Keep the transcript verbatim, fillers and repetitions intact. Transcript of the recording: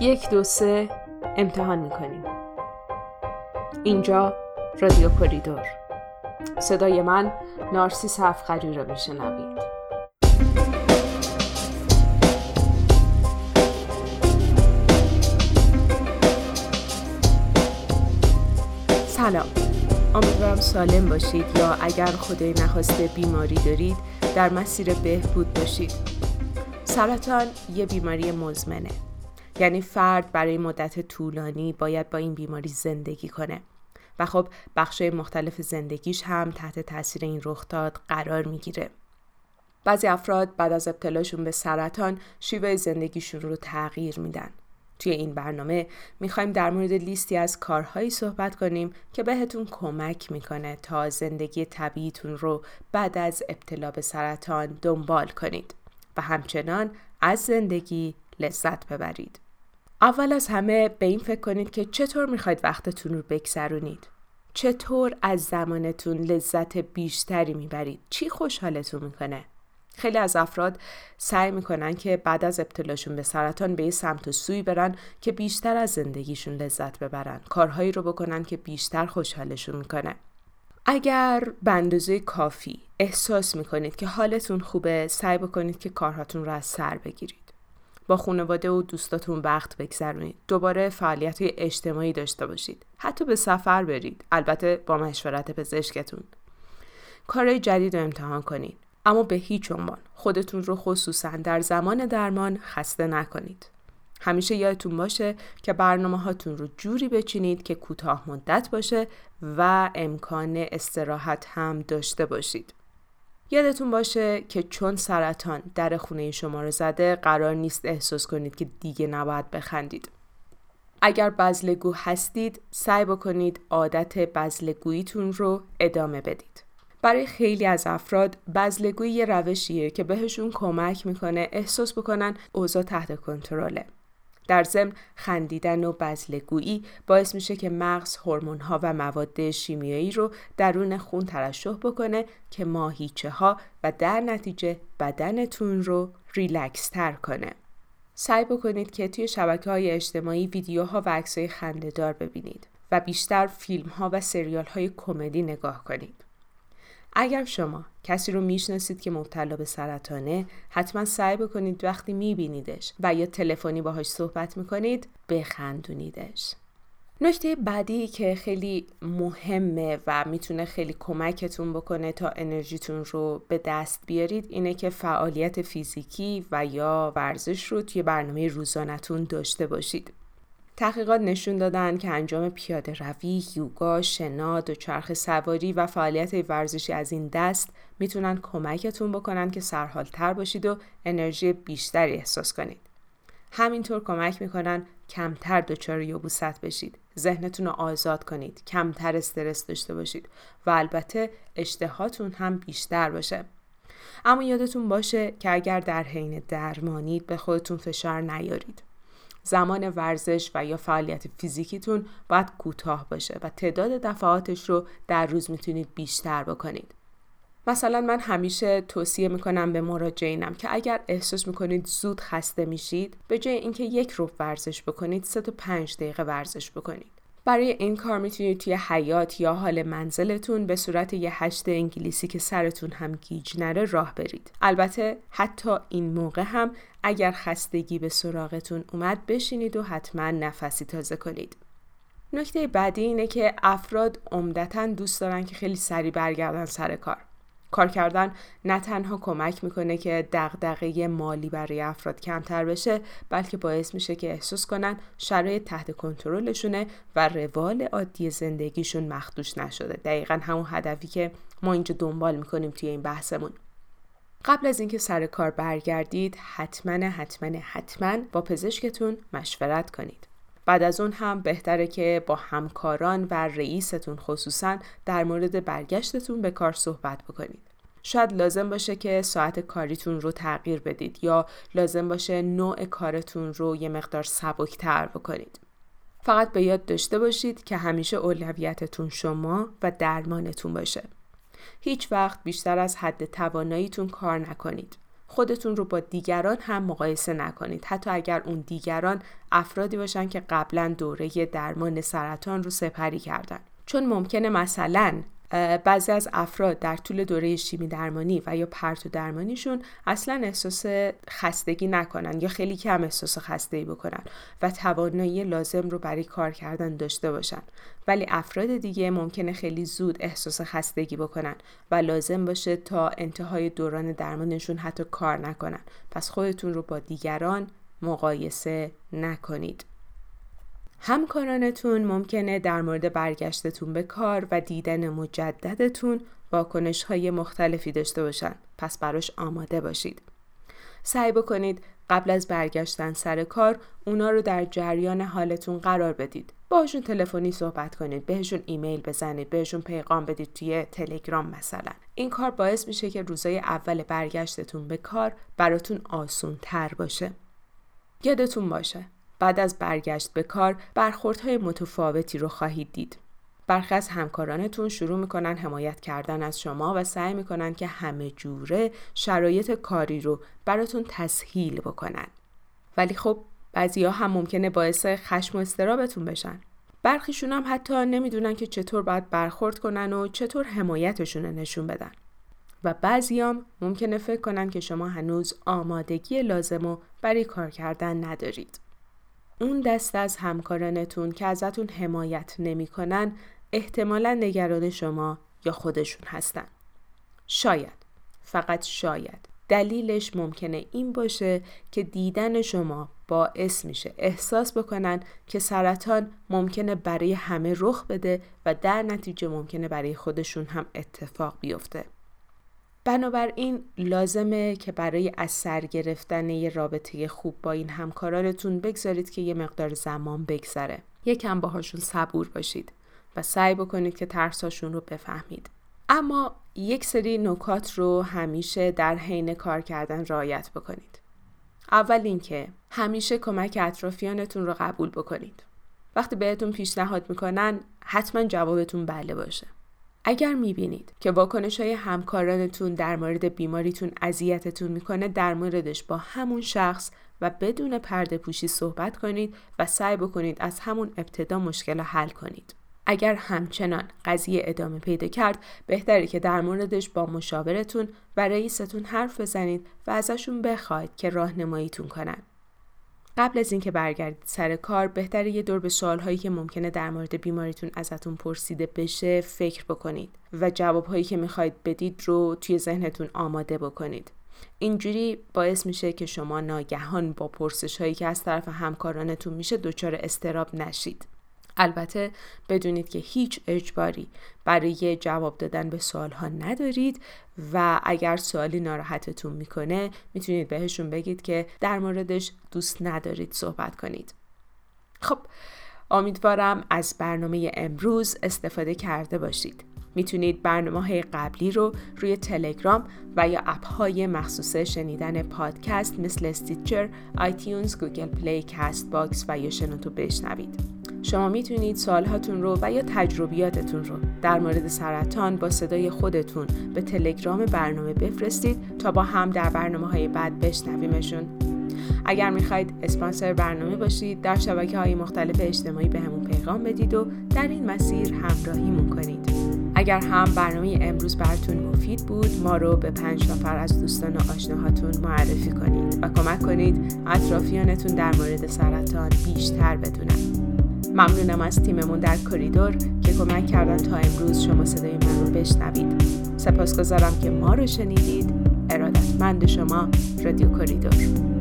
یک دو سه امتحان میکنیم. اینجا رادیو کوریدور. صدای من نارسیس افخری رو میشنوید. سلام، امیدوارم سالم باشید یا اگر خدای نخواسته بیماری دارید در مسیر بهبود باشید. سرطان یه بیماری مزمنه، یعنی فرد برای مدت طولانی باید با این بیماری زندگی کنه و خب بخشای مختلف زندگیش هم تحت تاثیر این رخداد قرار میگیره. بعضی افراد بعد از ابتلاشون به سرطان شیوه زندگیشون رو تغییر میدن. توی این برنامه میخوایم در مورد لیستی از کارهایی صحبت کنیم که بهتون کمک میکنه تا زندگی طبیعیتون رو بعد از ابتلا به سرطان دنبال کنید و همچنان از زندگی لذت ببرید. اول از همه به این فکر کنید که چطور میخواید وقتتون رو بگذرونید، چطور از زمانتون لذت بیشتری میبرید، چی خوشحالتون میکنه. خیلی از افراد سعی میکنن که بعد از ابتلاشون به سرطان به یه سمت و سوی برن که بیشتر از زندگیشون لذت ببرن، کارهایی رو بکنن که بیشتر خوشحالشون میکنه. اگر به اندازه کافی احساس میکنید که حالتون خوبه، سعی بکنید که کارهاتون رو از سر بگیرید. با خانواده و دوستاتون وقت بگذرونید. دوباره فعالیت‌های اجتماعی داشته باشید. حتی به سفر برید، البته با مشورت پزشکتون. کارهای جدید رو امتحان کنید، اما به هیچ عنوان خودتون رو خصوصاً در زمان درمان خسته نکنید. همیشه یادتون باشه که برنامه‌هاتون رو جوری بچینید که کوتاه مدت باشه و امکان استراحت هم داشته باشید. یادتون باشه که چون سرطان در خونه شما رو زده، قرار نیست احساس کنید که دیگه نباید بخندید. اگر بزلگو هستید، سعی بکنید عادت بزلگوییتون رو ادامه بدید. برای خیلی از افراد بزلگویی یه روشیه که بهشون کمک میکنه احساس بکنن اوضاع تحت کنترله. در ضمن خندیدن و بزلگویی باعث میشه که مغز هورمون‌ها و مواد شیمیایی رو درون خون ترشح بکنه که ماهیچه‌ها و در نتیجه بدنتون رو ریلکس تر کنه. سعی بکنید که توی شبکه‌های اجتماعی ویدیوها و عکس‌های خنده‌دار ببینید و بیشتر فیلم‌ها و سریال‌های کمدی نگاه کنید. اگر شما کسی رو میشناسید که مبتلا به سرطانه، حتما سعی بکنید وقتی میبینیدش و یا تلفنی باهاش صحبت میکنید بخندونیدش. نکته بعدی که خیلی مهمه و میتونه خیلی کمکتون بکنه تا انرژیتون رو به دست بیارید، اینه که فعالیت فیزیکی و یا ورزش رو توی برنامه روزانه‌تون داشته باشید. تحقیقات نشون دادن که انجام پیاده روی، یوگا، شنا، دوچرخه سواری و فعالیت ورزشی از این دست میتونن کمکتون بکنن که سرحالتر باشید و انرژی بیشتری احساس کنید. همینطور کمک میکنن کمتر دچار یبوست بشید، ذهنتون رو آزاد کنید، کمتر استرس داشته باشید و البته اشتهاتون هم بیشتر باشه. اما یادتون باشه که اگر در حین درمانید به خودتون فشار نیارید. زمان ورزش و یا فعالیت فیزیکیتون باید کوتاه باشه و تعداد دفعاتش رو در روز میتونید بیشتر بکنید. مثلا من همیشه توصیه میکنم به مراجعینم که اگر احساس میکنید زود خسته میشید، به جای اینکه یک روب ورزش بکنید، سه تا پنج دقیقه ورزش بکنید. برای این کار میتونید توی حیات یا حال منزلتون به صورت یه هشت انگلیسی که سرتون هم گیج نره راه برید. البته حتی این موقع هم اگر خستگی به سراغتون اومد، بشینید و حتما نفسی تازه کنید. نکته بعدی اینه که افراد عمدتاً دوست دارن که خیلی سریع برگردن سر کار. کار کردن نه تنها کمک میکنه که دغدغه مالی برای افراد کمتر بشه، بلکه باعث میشه که احساس کنن شرایط تحت کنترلشونه و روال عادی زندگیشون مخدوش نشده. دقیقاً همون هدفی که ما اینجا دنبال میکنیم توی این بحثمون. قبل از اینکه سر کار برگردید، حتما حتما حتما با پزشکتون مشورت کنید. بعد از اون هم بهتره که با همکاران و رئیستون خصوصاً در مورد برگشتتون به کار صحبت بکنید. شاید لازم باشه که ساعت کاریتون رو تغییر بدید یا لازم باشه نوع کارتون رو یه مقدار سبک‌تر بکنید. فقط به یاد داشته باشید که همیشه اولویتتون شما و درمانتون باشه. هیچ وقت بیشتر از حد تواناییتون کار نکنید. خودتون رو با دیگران هم مقایسه نکنید، حتی اگر اون دیگران افرادی باشن که قبلا دوره درمان سرطان رو سپری کردن. چون ممکنه مثلا بعضی از افراد در طول دوره شیمی درمانی و یا پرتو درمانیشون اصلا احساس خستگی نکنن یا خیلی کم احساس خستگی بکنن و توانایی لازم رو برای کار کردن داشته باشن، ولی افراد دیگه ممکنه خیلی زود احساس خستگی بکنن و لازم باشه تا انتهای دوران درمانشون حتی کار نکنن. پس خودتون رو با دیگران مقایسه نکنید. همکارانتون ممکنه در مورد برگشتتون به کار و دیدن مجددتون واکنش‌های مختلفی داشته باشن، پس براش آماده باشید. سعی بکنید قبل از برگشتن سر کار اونا رو در جریان حالتون قرار بدید. باهاشون تلفنی صحبت کنید، بهشون ایمیل بزنید، بهشون پیغام بدید توی تلگرام مثلا. این کار باعث میشه که روزای اول برگشتتون به کار براتون آسان‌تر باشه. یادتون باشه بعد از برگشت به کار برخوردهای متفاوتی رو خواهید دید. برخی از همکارانتون شروع میکنن حمایت کردن از شما و سعی میکنن که همه جوره شرایط کاری رو براتون تسهیل بکنن. ولی خب بعضیا هم ممکنه باعث خشم و اضطرابتون بشن. برخیشون هم حتی نمیدونن که چطور باید برخورد کنن و چطور حمایتشون رو نشون بدن. و بعضیام ممکنه فکر کنن که شما هنوز آمادگی لازمو برای کار کردن ندارید. اون دسته از همکارانتون که ازتون حمایت نمی کنن احتمالاً نگران شما یا خودشون هستن. شاید، فقط شاید، دلیلش ممکنه این باشه که دیدن شما باعث میشه احساس بکنن که سرطان ممکنه برای همه رخ بده و در نتیجه ممکنه برای خودشون هم اتفاق بیفته. بنابراین لازمه که برای از سر گرفتن یه رابطه خوب با این همکارانتون بگذارید که یه مقدار زمان بگذره. یکم باهاشون صبور باشید و سعی بکنید که ترساشون رو بفهمید. اما یک سری نکات رو همیشه در حین کار کردن رعایت بکنید. اول اینکه همیشه کمک اطرافیانتون رو قبول بکنید. وقتی بهتون پیشنهاد میکنن حتما جوابتون بله باشه. اگر میبینید که واکنش‌های همکارانتون در مورد بیماریتون اذیتتون میکنه، در موردش با همون شخص و بدون پرده پوشی صحبت کنید و سعی بکنید از همون ابتدا مشکل رو حل کنید. اگر همچنان قضیه ادامه پیدا کرد، بهتره که در موردش با مشاورتون و رئیستون حرف بزنید و ازشون بخواید که راهنماییتون کنن. قبل از اینکه برگردید سر کار، بهتره یه دور به سوال‌هایی که ممکنه در مورد بیماریتون ازتون پرسیده بشه فکر بکنید و جواب‌هایی که می‌خواید بدید رو توی ذهنتون آماده بکنید. اینجوری باعث میشه که شما ناگهان با پرسش‌هایی که از طرف همکارانتون میشه دچار اضطراب نشید. البته بدونید که هیچ اجباری برای جواب دادن به سوال‌ها ندارید و اگر سوالی ناراحتتون میکنه میتونید بهشون بگید که در موردش دوست ندارید صحبت کنید. خب امیدوارم از برنامه امروز استفاده کرده باشید. میتونید برنامه‌های قبلی رو روی تلگرام و یا اپ‌های مخصوص شنیدن پادکست مثل استیچر، آیتیونز، گوگل پلی، کاست باکس و یا شنوتو بشنوید. شما میتونید سوالاتون رو و یا تجربیاتتون رو در مورد سرطان با صدای خودتون به تلگرام برنامه بفرستید تا با هم در برنامه‌های بعد بشنویمشون. اگر میخواید اسپانسر برنامه باشید، در شبکه‌های مختلف اجتماعی به همون پیغام بدید و در این مسیر همراهیمون کنید. اگر هم برنامه امروز براتون مفید بود، ما رو به پنج نفر از دوستان و آشناهاتون معرفی کنید و کمک کنید اطرافیانتون در مورد سرطان بیشتر بدونن. ممنونم از تیممون در کریدور که کمک کردن تا امروز شما صدای من رو بشنوید. سپاسگزارم که ما رو شنیدید. ارادتمند شما، رادیو کریدور.